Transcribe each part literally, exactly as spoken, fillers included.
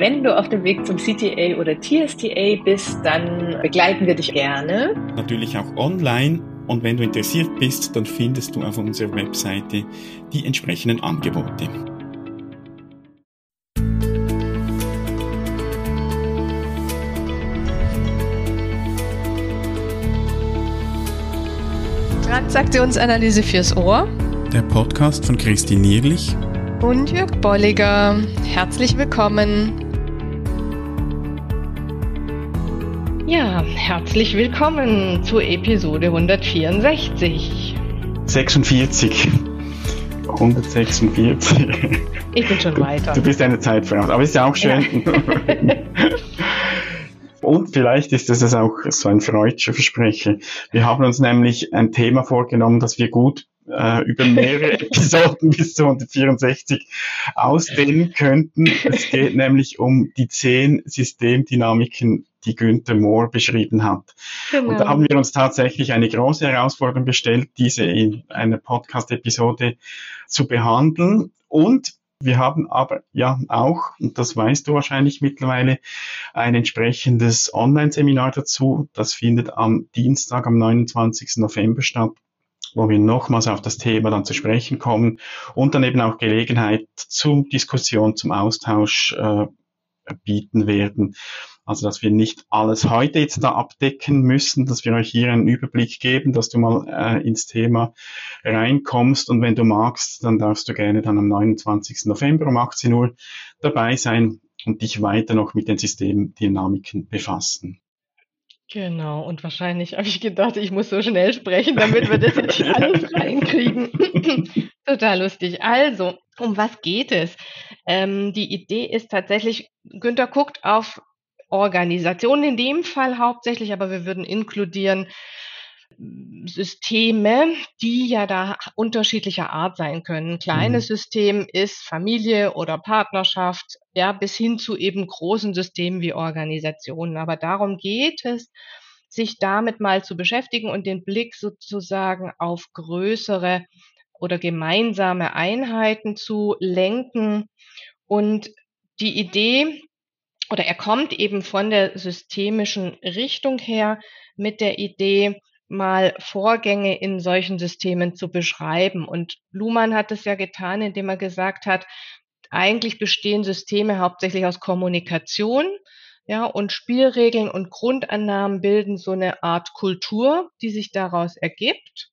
Wenn du auf dem Weg zum C T A oder T S T A bist, dann begleiten wir dich gerne. Natürlich auch online. Und wenn du interessiert bist, dann findest du auf unserer Webseite die entsprechenden Angebote. Transaktionsanalyse fürs Ohr. Der Podcast von Christine Ehrlich und Jörg Bolliger. Herzlich willkommen. Ja, herzlich willkommen zur Episode hundertvierundsechzig. sechsundvierzig. hundertsechsundvierzig. Ich bin schon weiter. Du, du bist eine Zeitfrau, aber ist ja auch schön. Ja. Und vielleicht ist das auch so ein freudscher Versprecher. Wir haben uns nämlich ein Thema vorgenommen, das wir gut äh, über mehrere Episoden bis zu hundertvierundsechzig ausdehnen könnten. Es geht nämlich um die zehn Systemdynamiken, die Günther Mohr beschrieben hat. Genau. Und da haben wir uns tatsächlich eine große Herausforderung bestellt, diese in einer Podcast-Episode zu behandeln. Und wir haben aber ja auch, und das weißt du wahrscheinlich mittlerweile, ein entsprechendes Online-Seminar dazu. Das findet am Dienstag, am neunundzwanzigsten November statt, wo wir nochmals auf das Thema dann zu sprechen kommen und dann eben auch Gelegenheit zur Diskussion, zum Austausch äh, bieten werden. Also, dass wir nicht alles heute jetzt da abdecken müssen, dass wir euch hier einen Überblick geben, dass du mal äh, ins Thema reinkommst. Und wenn du magst, dann darfst du gerne dann am neunundzwanzigsten November um achtzehn Uhr dabei sein und dich weiter noch mit den Systemdynamiken befassen. Genau, und wahrscheinlich habe ich gedacht, ich muss so schnell sprechen, damit wir das jetzt alles reinkriegen. Total lustig. Also, um was geht es? Ähm, die Idee ist tatsächlich, Günther guckt auf Organisationen in dem Fall hauptsächlich, aber wir würden inkludieren Systeme, die ja da unterschiedlicher Art sein können. Ein kleines mhm. System ist Familie oder Partnerschaft, ja, bis hin zu eben großen Systemen wie Organisationen. Aber darum geht es, sich damit mal zu beschäftigen und den Blick sozusagen auf größere oder gemeinsame Einheiten zu lenken. Und die Idee, oder er kommt eben von der systemischen Richtung her mit der Idee, mal Vorgänge in solchen Systemen zu beschreiben. Und Luhmann hat es ja getan, indem er gesagt hat, eigentlich bestehen Systeme hauptsächlich aus Kommunikation, ja, und Spielregeln und Grundannahmen bilden so eine Art Kultur, die sich daraus ergibt.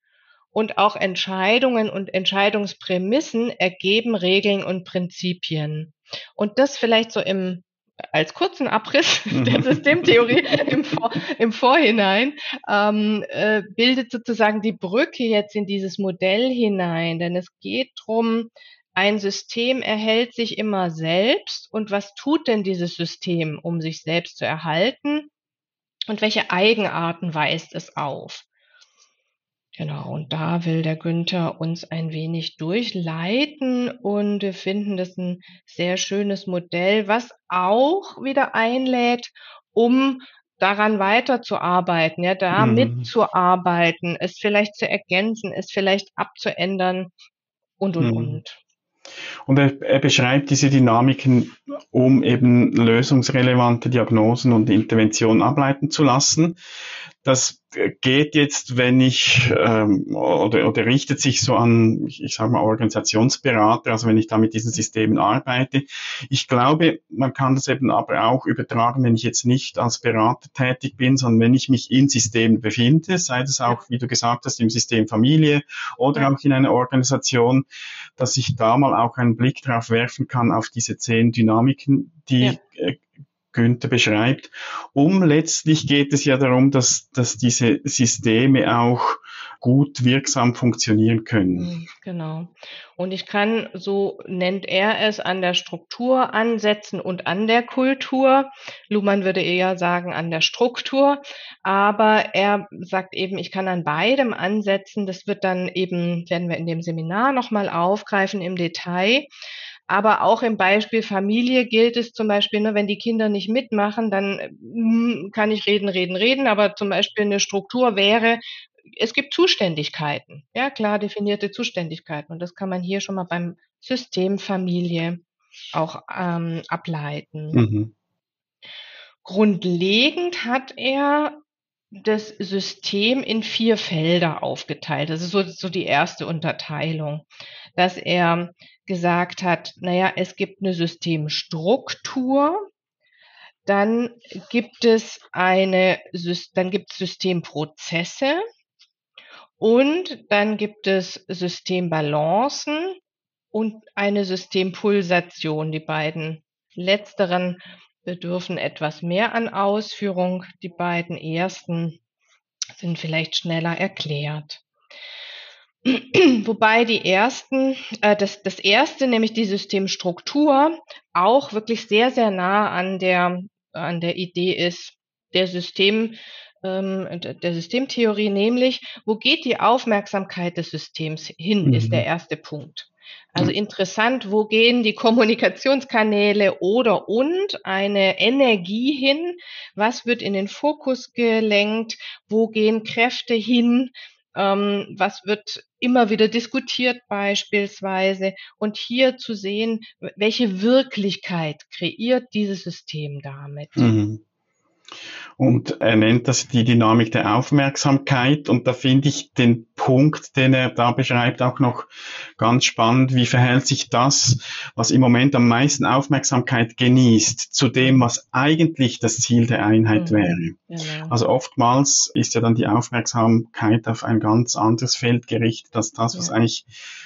Und auch Entscheidungen und Entscheidungsprämissen ergeben Regeln und Prinzipien. Und das vielleicht so im als kurzen Abriss der Systemtheorie im, Vor- im Vorhinein, ähm, äh, bildet sozusagen die Brücke jetzt in dieses Modell hinein. Denn es geht darum, ein System erhält sich immer selbst. Und was tut denn dieses System, um sich selbst zu erhalten? Und welche Eigenarten weist es auf? Genau, und da will der Günther uns ein wenig durchleiten und wir finden das ein sehr schönes Modell, was auch wieder einlädt, um daran weiterzuarbeiten, ja, da mhm. mitzuarbeiten, es vielleicht zu ergänzen, es vielleicht abzuändern und, und, mhm. und. Und er, er beschreibt diese Dynamiken, um eben lösungsrelevante Diagnosen und Interventionen ableiten zu lassen. Das geht jetzt, wenn ich, ähm, oder, oder richtet sich so an, ich sage mal, Organisationsberater, also wenn ich da mit diesen Systemen arbeite. Ich glaube, man kann das eben aber auch übertragen, wenn ich jetzt nicht als Berater tätig bin, sondern wenn ich mich in Systemen befinde, sei das auch, wie du gesagt hast, im System Familie oder auch in einer Organisation, dass ich da mal auch einen Blick drauf werfen kann, auf diese zehn Dynamiken, die ja. äh, Günther beschreibt. Um letztlich geht es ja darum, dass, dass diese Systeme auch gut wirksam funktionieren können. Genau. Und ich kann, so nennt er es, an der Struktur ansetzen und an der Kultur. Luhmann würde eher sagen an der Struktur, aber er sagt eben, ich kann an beidem ansetzen. Das wird dann eben, werden wir in dem Seminar nochmal aufgreifen im Detail. Aber auch im Beispiel Familie gilt es zum Beispiel, ne, wenn die Kinder nicht mitmachen, dann kann ich reden, reden, reden. Aber zum Beispiel eine Struktur wäre, es gibt Zuständigkeiten, ja, klar definierte Zuständigkeiten. Und das kann man hier schon mal beim System Familie auch ähm, ableiten. Mhm. Grundlegend hat er das System in vier Felder aufgeteilt. Das ist so, so die erste Unterteilung, dass er gesagt hat, naja, es gibt eine Systemstruktur, dann gibt es eine, dann gibt es Systemprozesse und dann gibt es Systembalancen und eine Systempulsation. Die beiden letzteren bedürfen etwas mehr an Ausführung. Die beiden ersten sind vielleicht schneller erklärt. Wobei die ersten, äh, das, das erste, nämlich die Systemstruktur, auch wirklich sehr, sehr nah an der, an der Idee ist, der System, ähm, der Systemtheorie, nämlich, wo geht die Aufmerksamkeit des Systems hin, mhm. ist der erste Punkt. Also interessant, wo gehen die Kommunikationskanäle oder und eine Energie hin? Was wird in den Fokus gelenkt? Wo gehen Kräfte hin? Ähm, was wird immer wieder diskutiert beispielsweise? Und hier zu sehen, welche Wirklichkeit kreiert dieses System damit? Mhm. Und er nennt das die Dynamik der Aufmerksamkeit, und da finde ich den Punkt, den er da beschreibt, auch noch ganz spannend. Wie verhält sich das, was im Moment am meisten Aufmerksamkeit genießt, zu dem, was eigentlich das Ziel der Einheit mhm. wäre? Genau. Also oftmals ist ja dann die Aufmerksamkeit auf ein ganz anderes Feld gerichtet, als das, was ja. eigentlich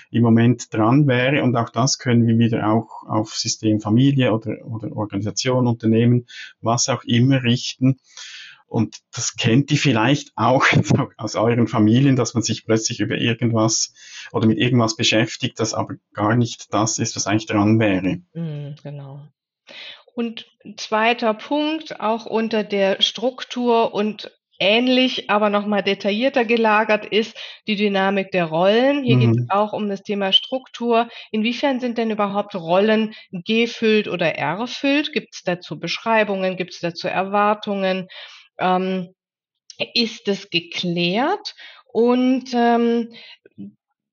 im Moment dran wäre, und auch das können wir wieder auch auf System, Familie oder, oder Organisation, Unternehmen, was auch immer richten. Und das kennt ihr vielleicht auch aus euren Familien, dass man sich plötzlich über irgendwas oder mit irgendwas beschäftigt, das aber gar nicht das ist, was eigentlich dran wäre. Genau. Und zweiter Punkt, auch unter der Struktur und ähnlich, aber nochmal detaillierter gelagert, ist die Dynamik der Rollen. Hier mhm. geht es auch um das Thema Struktur. Inwiefern sind denn überhaupt Rollen gefüllt oder erfüllt? Gibt es dazu Beschreibungen? Gibt es dazu Erwartungen? Ähm, ist es geklärt? Und ähm,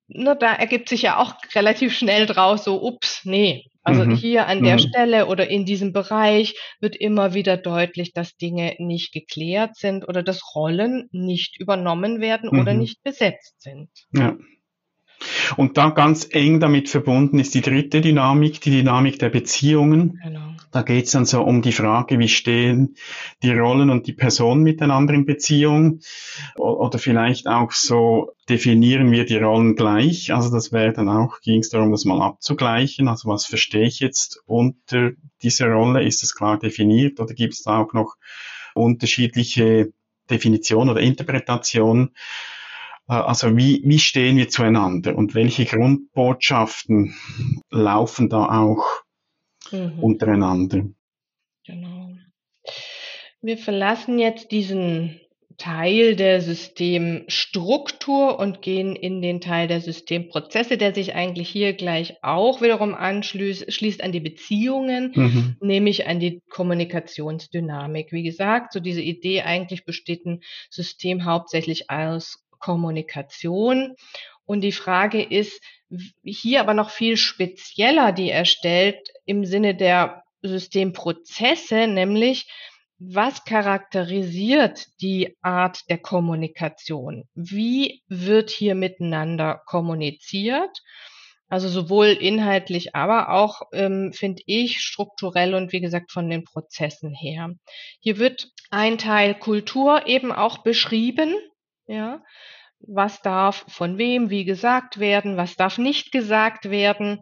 nur da ergibt sich ja auch relativ schnell draus so, ups, nee. Also mhm. hier an der mhm. Stelle oder in diesem Bereich wird immer wieder deutlich, dass Dinge nicht geklärt sind oder dass Rollen nicht übernommen werden mhm. oder nicht besetzt sind. Ja. Und da ganz eng damit verbunden ist die dritte Dynamik, die Dynamik der Beziehungen. Genau. Da geht es dann so um die Frage, wie stehen die Rollen und die Personen miteinander in Beziehung, oder vielleicht auch so, definieren wir die Rollen gleich? Also das wäre dann auch, ging es darum, das mal abzugleichen. Also was verstehe ich jetzt unter dieser Rolle? Ist das klar definiert oder gibt es da auch noch unterschiedliche Definitionen oder Interpretationen? Also wie, wie stehen wir zueinander und welche Grundbotschaften laufen da auch mhm. untereinander? Genau. Wir verlassen jetzt diesen Teil der Systemstruktur und gehen in den Teil der Systemprozesse, der sich eigentlich hier gleich auch wiederum anschließt, schließt an die Beziehungen, mhm. nämlich an die Kommunikationsdynamik. Wie gesagt, so diese Idee, eigentlich besteht ein System hauptsächlich aus Kommunikation. Und die Frage ist hier aber noch viel spezieller, die er stellt, im Sinne der Systemprozesse, nämlich was charakterisiert die Art der Kommunikation? Wie wird hier miteinander kommuniziert? Also sowohl inhaltlich, aber auch, ähm, finde ich, strukturell und wie gesagt von den Prozessen her. Hier wird ein Teil Kultur eben auch beschrieben. Ja, was darf von wem wie gesagt werden, was darf nicht gesagt werden,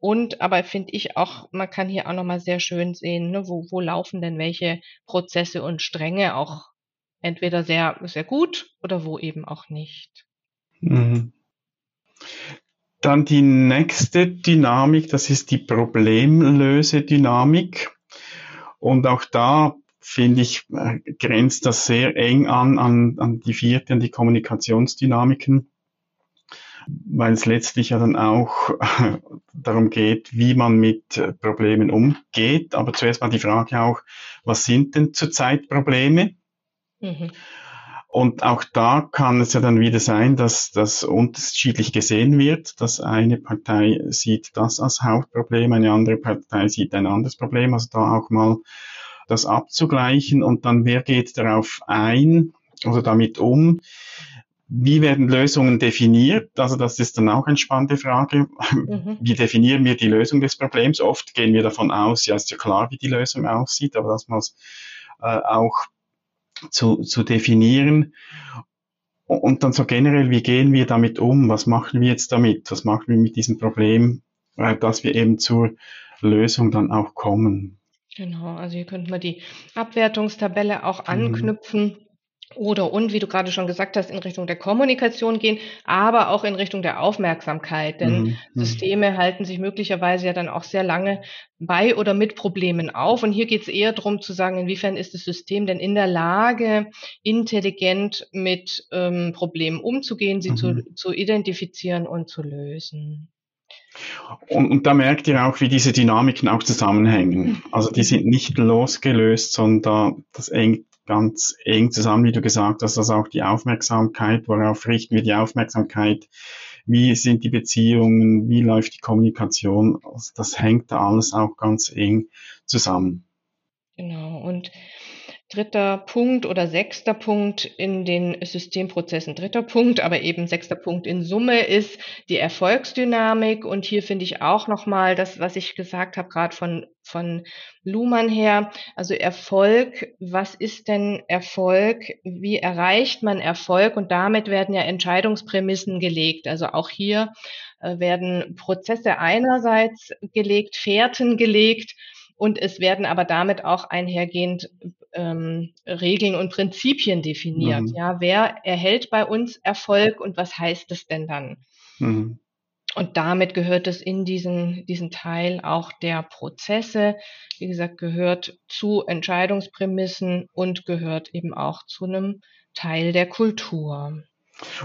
und aber finde ich auch, man kann hier auch nochmal sehr schön sehen, ne, wo, wo laufen denn welche Prozesse und Stränge auch entweder sehr, sehr gut oder wo eben auch nicht. Mhm. Dann die nächste Dynamik, das ist die Problemlöse-Dynamik, und auch da finde ich, grenzt das sehr eng an, an, an die vierte, an die Kommunikationsdynamiken, weil es letztlich ja dann auch darum geht, wie man mit Problemen umgeht. Aber zuerst mal die Frage auch, was sind denn zurzeit Probleme? Mhm. Und auch da kann es ja dann wieder sein, dass das unterschiedlich gesehen wird, dass eine Partei sieht das als Hauptproblem, eine andere Partei sieht ein anderes Problem, also da auch mal das abzugleichen und dann, wer geht darauf ein oder damit um? Wie werden Lösungen definiert? Also das ist dann auch eine spannende Frage. Mhm. Wie definieren wir die Lösung des Problems? Oft gehen wir davon aus, ja, ist ja klar, wie die Lösung aussieht, aber das muss äh, auch zu, zu definieren. Und dann so generell, wie gehen wir damit um? Was machen wir jetzt damit? Was machen wir mit diesem Problem, dass wir eben zur Lösung dann auch kommen? Genau, also hier könnten wir die Abwertungstabelle auch anknüpfen. Mhm. Oder und, wie du gerade schon gesagt hast, in Richtung der Kommunikation gehen, aber auch in Richtung der Aufmerksamkeit. Denn mhm. Systeme halten sich möglicherweise ja dann auch sehr lange bei oder mit Problemen auf. Und hier geht es eher darum zu sagen, inwiefern ist das System denn in der Lage, intelligent mit ähm, Problemen umzugehen, sie mhm. zu, zu identifizieren und zu lösen. Und, und da merkt ihr auch, wie diese Dynamiken auch zusammenhängen. Also die sind nicht losgelöst, sondern das eng ganz eng zusammen, wie du gesagt hast, dass auch die Aufmerksamkeit, worauf richten wir die Aufmerksamkeit, wie sind die Beziehungen, wie läuft die Kommunikation, also das hängt da alles auch ganz eng zusammen. Genau, und dritter Punkt oder sechster Punkt in den Systemprozessen, dritter Punkt, aber eben sechster Punkt in Summe ist die Erfolgsdynamik. Und hier finde ich auch nochmal das, was ich gesagt habe, gerade von, von Luhmann her. Also Erfolg, was ist denn Erfolg? Wie erreicht man Erfolg? Und damit werden ja Entscheidungsprämissen gelegt. Also auch hier werden Prozesse einerseits gelegt, Fährten gelegt. Und es werden aber damit auch einhergehend ähm, Regeln und Prinzipien definiert. Mhm. Ja, wer erhält bei uns Erfolg und was heißt es denn dann? Mhm. Und damit gehört es in diesen, diesen Teil auch der Prozesse. Wie gesagt, gehört zu Entscheidungsprämissen und gehört eben auch zu einem Teil der Kultur.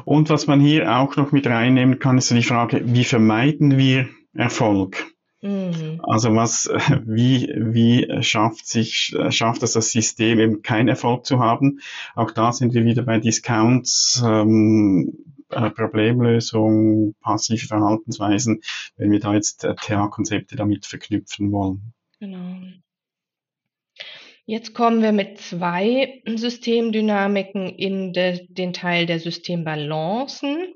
Und was man hier auch noch mit reinnehmen kann, ist die Frage, wie vermeiden wir Erfolg? Also was, wie, wie schafft sich, schafft es das System eben keinen Erfolg zu haben? Auch da sind wir wieder bei Discounts, ähm, Problemlösung, passive Verhaltensweisen, wenn wir da jetzt T A-Konzepte damit verknüpfen wollen. Genau. Jetzt kommen wir mit zwei Systemdynamiken in de, den Teil der Systembalancen,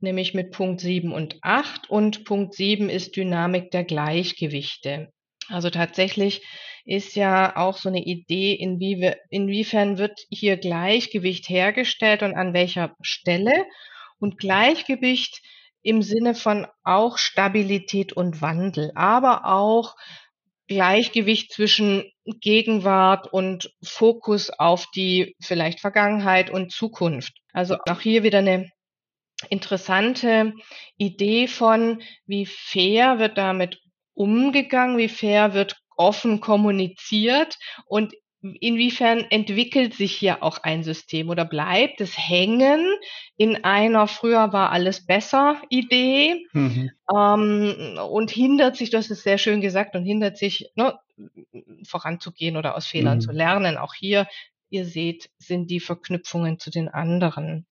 nämlich mit Punkt sieben und acht. Und Punkt sieben ist Dynamik der Gleichgewichte. Also tatsächlich ist ja auch so eine Idee, inwie, inwiefern wird hier Gleichgewicht hergestellt und an welcher Stelle. Und Gleichgewicht im Sinne von auch Stabilität und Wandel, aber auch Gleichgewicht zwischen Gegenwart und Fokus auf die vielleicht Vergangenheit und Zukunft. Also auch hier wieder eine interessante Idee von, wie fair wird damit umgegangen, wie fair wird offen kommuniziert und inwiefern entwickelt sich hier auch ein System oder bleibt es hängen in einer früher war alles besser Idee mhm. ähm, und hindert sich, du hast es sehr schön gesagt, und hindert sich, ne, voranzugehen oder aus Fehlern mhm. zu lernen. Auch hier, ihr seht, sind die Verknüpfungen zu den anderen.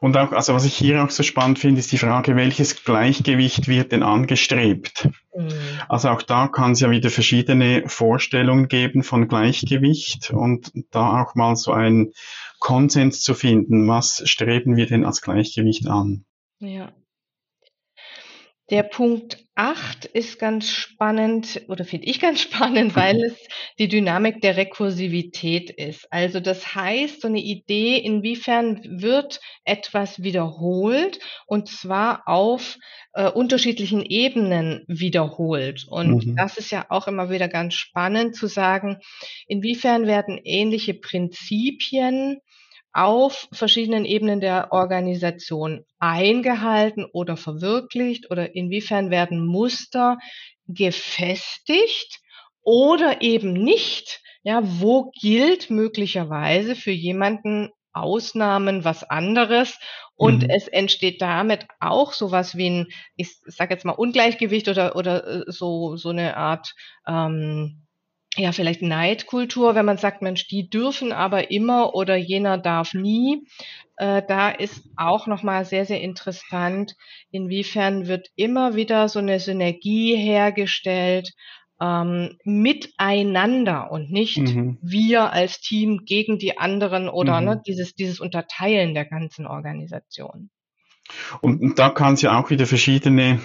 Und auch, also was ich hier auch so spannend finde, ist die Frage, welches Gleichgewicht wird denn angestrebt? Mhm. Also auch da kann es ja wieder verschiedene Vorstellungen geben von Gleichgewicht und da auch mal so einen Konsens zu finden. Was streben wir denn als Gleichgewicht an? Ja. Der Punkt acht ist ganz spannend oder finde ich ganz spannend, weil es die Dynamik der Rekursivität ist. Also das heißt, so eine Idee, inwiefern wird etwas wiederholt und zwar auf äh, unterschiedlichen Ebenen wiederholt. Und mhm. das ist ja auch immer wieder ganz spannend zu sagen, inwiefern werden ähnliche Prinzipien auf verschiedenen Ebenen der Organisation eingehalten oder verwirklicht oder inwiefern werden Muster gefestigt oder eben nicht. Ja, wo gilt möglicherweise für jemanden Ausnahmen was anderes und mhm. es entsteht damit auch sowas wie ein, ich sag jetzt mal Ungleichgewicht oder, oder so, so eine Art, ähm, ja vielleicht Neidkultur, wenn man sagt, Mensch, die dürfen aber immer oder jener darf nie. Äh, da ist auch nochmal sehr, sehr interessant, inwiefern wird immer wieder so eine Synergie hergestellt, ähm, miteinander und nicht mhm. wir als Team gegen die anderen oder mhm. ne, dieses, dieses Unterteilen der ganzen Organisation. Und da kann es ja auch wieder verschiedene,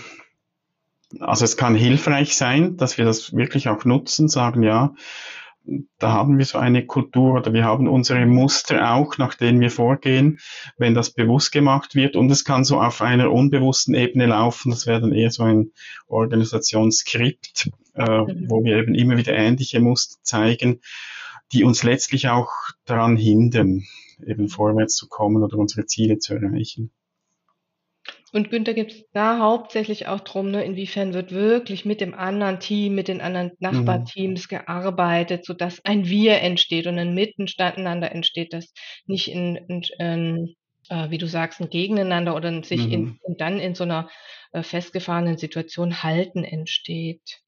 also es kann hilfreich sein, dass wir das wirklich auch nutzen, sagen, ja, da haben wir so eine Kultur oder wir haben unsere Muster auch, nach denen wir vorgehen, wenn das bewusst gemacht wird. Und es kann so auf einer unbewussten Ebene laufen, das wäre dann eher so ein Organisationsskript, äh, wo wir eben immer wieder ähnliche Muster zeigen, die uns letztlich auch daran hindern, eben vorwärts zu kommen oder unsere Ziele zu erreichen. Und Günther, gibt es da hauptsächlich auch drum, ne, inwiefern wird wirklich mit dem anderen Team, mit den anderen Nachbarteams gearbeitet, sodass ein Wir entsteht und ein Miteinander entsteht, das nicht in, in, in äh, wie du sagst, ein Gegeneinander oder ein sich mhm. in, und dann in so einer äh, festgefahrenen Situation halten entsteht.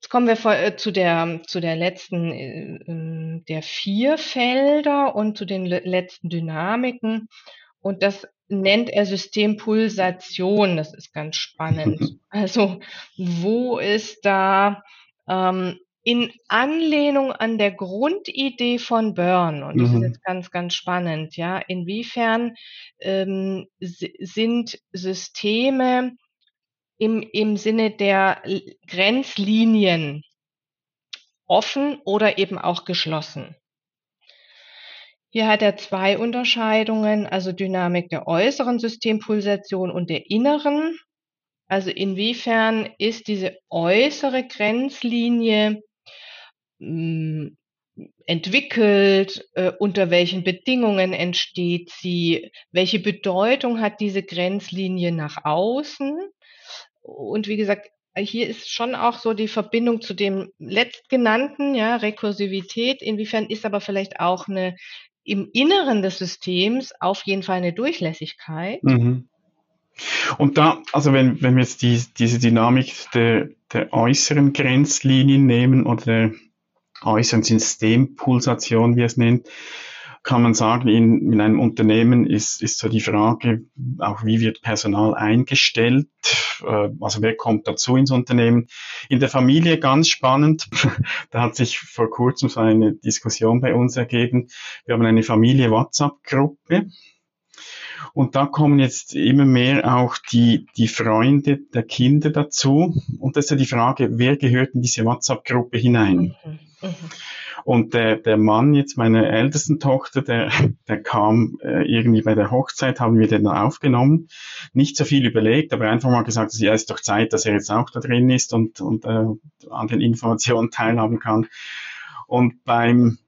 Jetzt kommen wir vor, äh, zu der zu der letzten äh, der vier Felder und zu den le- letzten Dynamiken und das nennt er Systempulsation. Das ist ganz spannend. Also wo ist da ähm, in Anlehnung an der Grundidee von Byrne, und das mhm. ist jetzt ganz, ganz spannend, ja, inwiefern ähm, s- sind Systeme im, im Sinne der L- Grenzlinien offen oder eben auch geschlossen? Hier hat er zwei Unterscheidungen, also Dynamik der äußeren Systempulsation und der inneren. Also inwiefern ist diese äußere Grenzlinie mh, entwickelt, äh, unter welchen Bedingungen entsteht sie, welche Bedeutung hat diese Grenzlinie nach außen? Und wie gesagt, hier ist schon auch so die Verbindung zu dem letztgenannten, ja, Rekursivität. Inwiefern ist aber vielleicht auch eine im Inneren des Systems auf jeden Fall eine Durchlässigkeit. Mhm. Und da, also wenn, wenn wir jetzt die, diese Dynamik der, der äußeren Grenzlinien nehmen oder der äußeren Systempulsation, wie es nennt, kann man sagen, in, in einem Unternehmen ist, ist so die Frage, auch wie wird Personal eingestellt, also wer kommt dazu ins Unternehmen. In der Familie ganz spannend, da hat sich vor kurzem so eine Diskussion bei uns ergeben, wir haben eine Familie-WhatsApp-Gruppe und da kommen jetzt immer mehr auch die, die Freunde der Kinder dazu und das ist ja die Frage, wer gehört in diese WhatsApp-Gruppe hinein? Mhm. Mhm. Und der, der Mann jetzt, meine ältesten Tochter, der, der kam äh, irgendwie bei der Hochzeit, haben wir den dann aufgenommen. Nicht so viel überlegt, aber einfach mal gesagt, ja, es ist doch Zeit, dass er jetzt auch da drin ist und, und äh, an den Informationen teilhaben kann. Und beim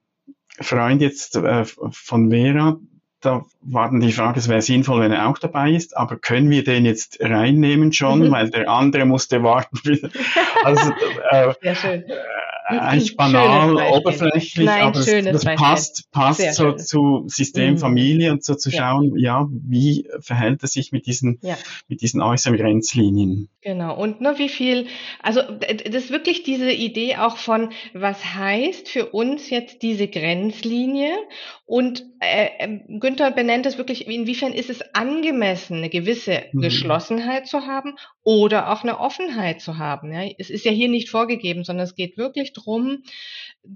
Freund jetzt äh, von Vera, da war dann die Frage, es wäre sinnvoll, wenn er auch dabei ist, aber können wir den jetzt reinnehmen schon, mhm. weil der andere musste warten. Also, äh, ja, schön. Eigentlich banal, oberflächlich, Nein, aber das, das passt, passt so schönes. Zu System, Familie und so zu schauen, ja, ja wie verhält es sich mit diesen, ja. mit diesen äußeren Grenzlinien. Genau. Und ne, wie viel, also, das ist wirklich diese Idee auch von, was heißt für uns jetzt diese Grenzlinie? Und äh, Günther benennt es wirklich, inwiefern ist es angemessen, eine gewisse mhm. Geschlossenheit zu haben oder auch eine Offenheit zu haben? Ja? Es ist ja hier nicht vorgegeben, sondern es geht wirklich drum,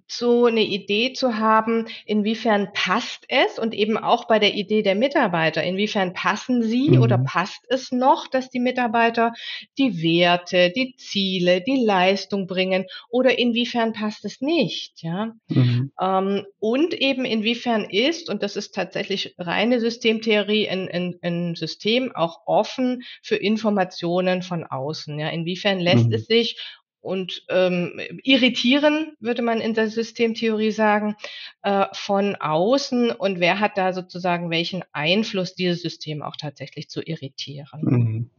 so eine Idee zu haben, inwiefern passt es und eben auch bei der Idee der Mitarbeiter, inwiefern passen sie mhm. oder passt es noch, dass die Mitarbeiter die Werte, die Ziele, die Leistung bringen oder inwiefern passt es nicht, ja? Mhm. Ähm, und eben inwiefern ist, und das ist tatsächlich reine Systemtheorie, ein, ein, ein System auch offen für Informationen von außen, ja? Inwiefern lässt mhm. es sich und ähm, irritieren, würde man in der Systemtheorie sagen, äh, von außen und wer hat da sozusagen welchen Einfluss, dieses System auch tatsächlich zu irritieren. Mhm.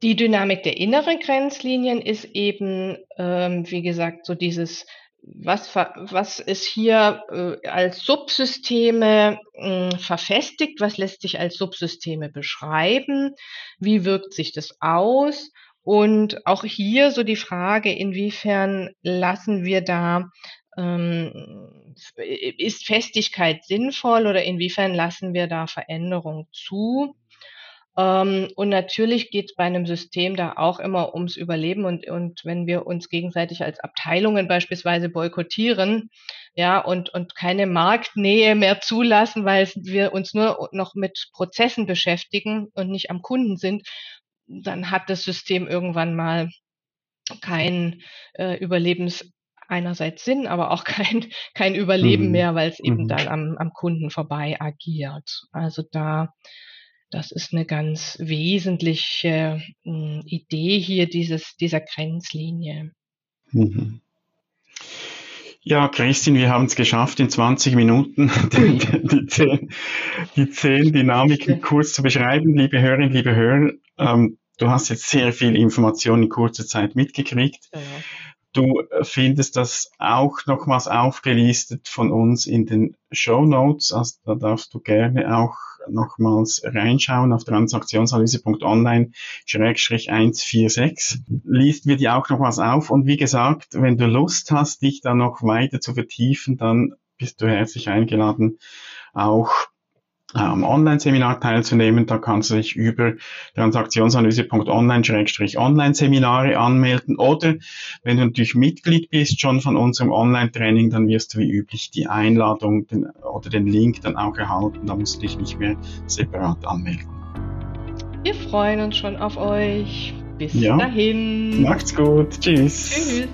Die Dynamik der inneren Grenzlinien ist eben, ähm, wie gesagt, so dieses, was, was ist hier äh, als Subsysteme äh, verfestigt, was lässt sich als Subsysteme beschreiben, wie wirkt sich das aus? Und auch hier so die Frage, inwiefern lassen wir da, ähm, ist Festigkeit sinnvoll oder inwiefern lassen wir da Veränderung zu? Ähm, und natürlich geht es bei einem System da auch immer ums Überleben. Und, und wenn wir uns gegenseitig als Abteilungen beispielsweise boykottieren, ja, und, und keine Marktnähe mehr zulassen, weil wir uns nur noch mit Prozessen beschäftigen und nicht am Kunden sind, dann hat das System irgendwann mal kein äh, Überlebens einerseits Sinn, aber auch kein kein Überleben mhm. mehr, weil es eben mhm. dann am, am Kunden vorbei agiert. Also da, das ist eine ganz wesentliche äh, Idee hier dieses dieser Grenzlinie. Mhm. Ja, Christine, wir haben es geschafft, in zwanzig Minuten die, die, zehn, die zehn Dynamiken kurz zu beschreiben. Liebe Hörerinnen, liebe Hörer, ähm, du hast jetzt sehr viel Information in kurzer Zeit mitgekriegt. Ja. Du findest das auch nochmals aufgelistet von uns in den Shownotes. Also da darfst du gerne auch nochmals reinschauen auf transaktionsanalyse punkt online schrägstrich eins vier sechs. Liest mir die auch nochmals auf. Und wie gesagt, wenn du Lust hast, dich da noch weiter zu vertiefen, dann bist du herzlich eingeladen, auch am Online-Seminar teilzunehmen. Da kannst du dich über transaktionsanalyse punkt online schrägstrich online Seminare anmelden. Oder wenn du natürlich Mitglied bist schon von unserem Online-Training, dann wirst du wie üblich die Einladung den, oder den Link dann auch erhalten. Da musst du dich nicht mehr separat anmelden. Wir freuen uns schon auf euch. Bis ja. dahin. Macht's gut. Tschüss. Tschüss.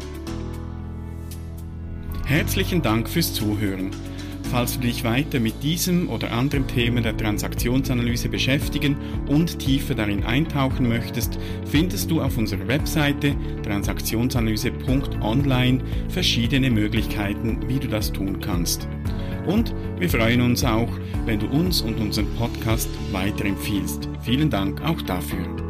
Herzlichen Dank fürs Zuhören. Falls du dich weiter mit diesem oder anderen Themen der Transaktionsanalyse beschäftigen und tiefer darin eintauchen möchtest, findest du auf unserer Webseite transaktionsanalyse punkt online verschiedene Möglichkeiten, wie du das tun kannst. Und wir freuen uns auch, wenn du uns und unseren Podcast weiterempfiehlst. Vielen Dank auch dafür.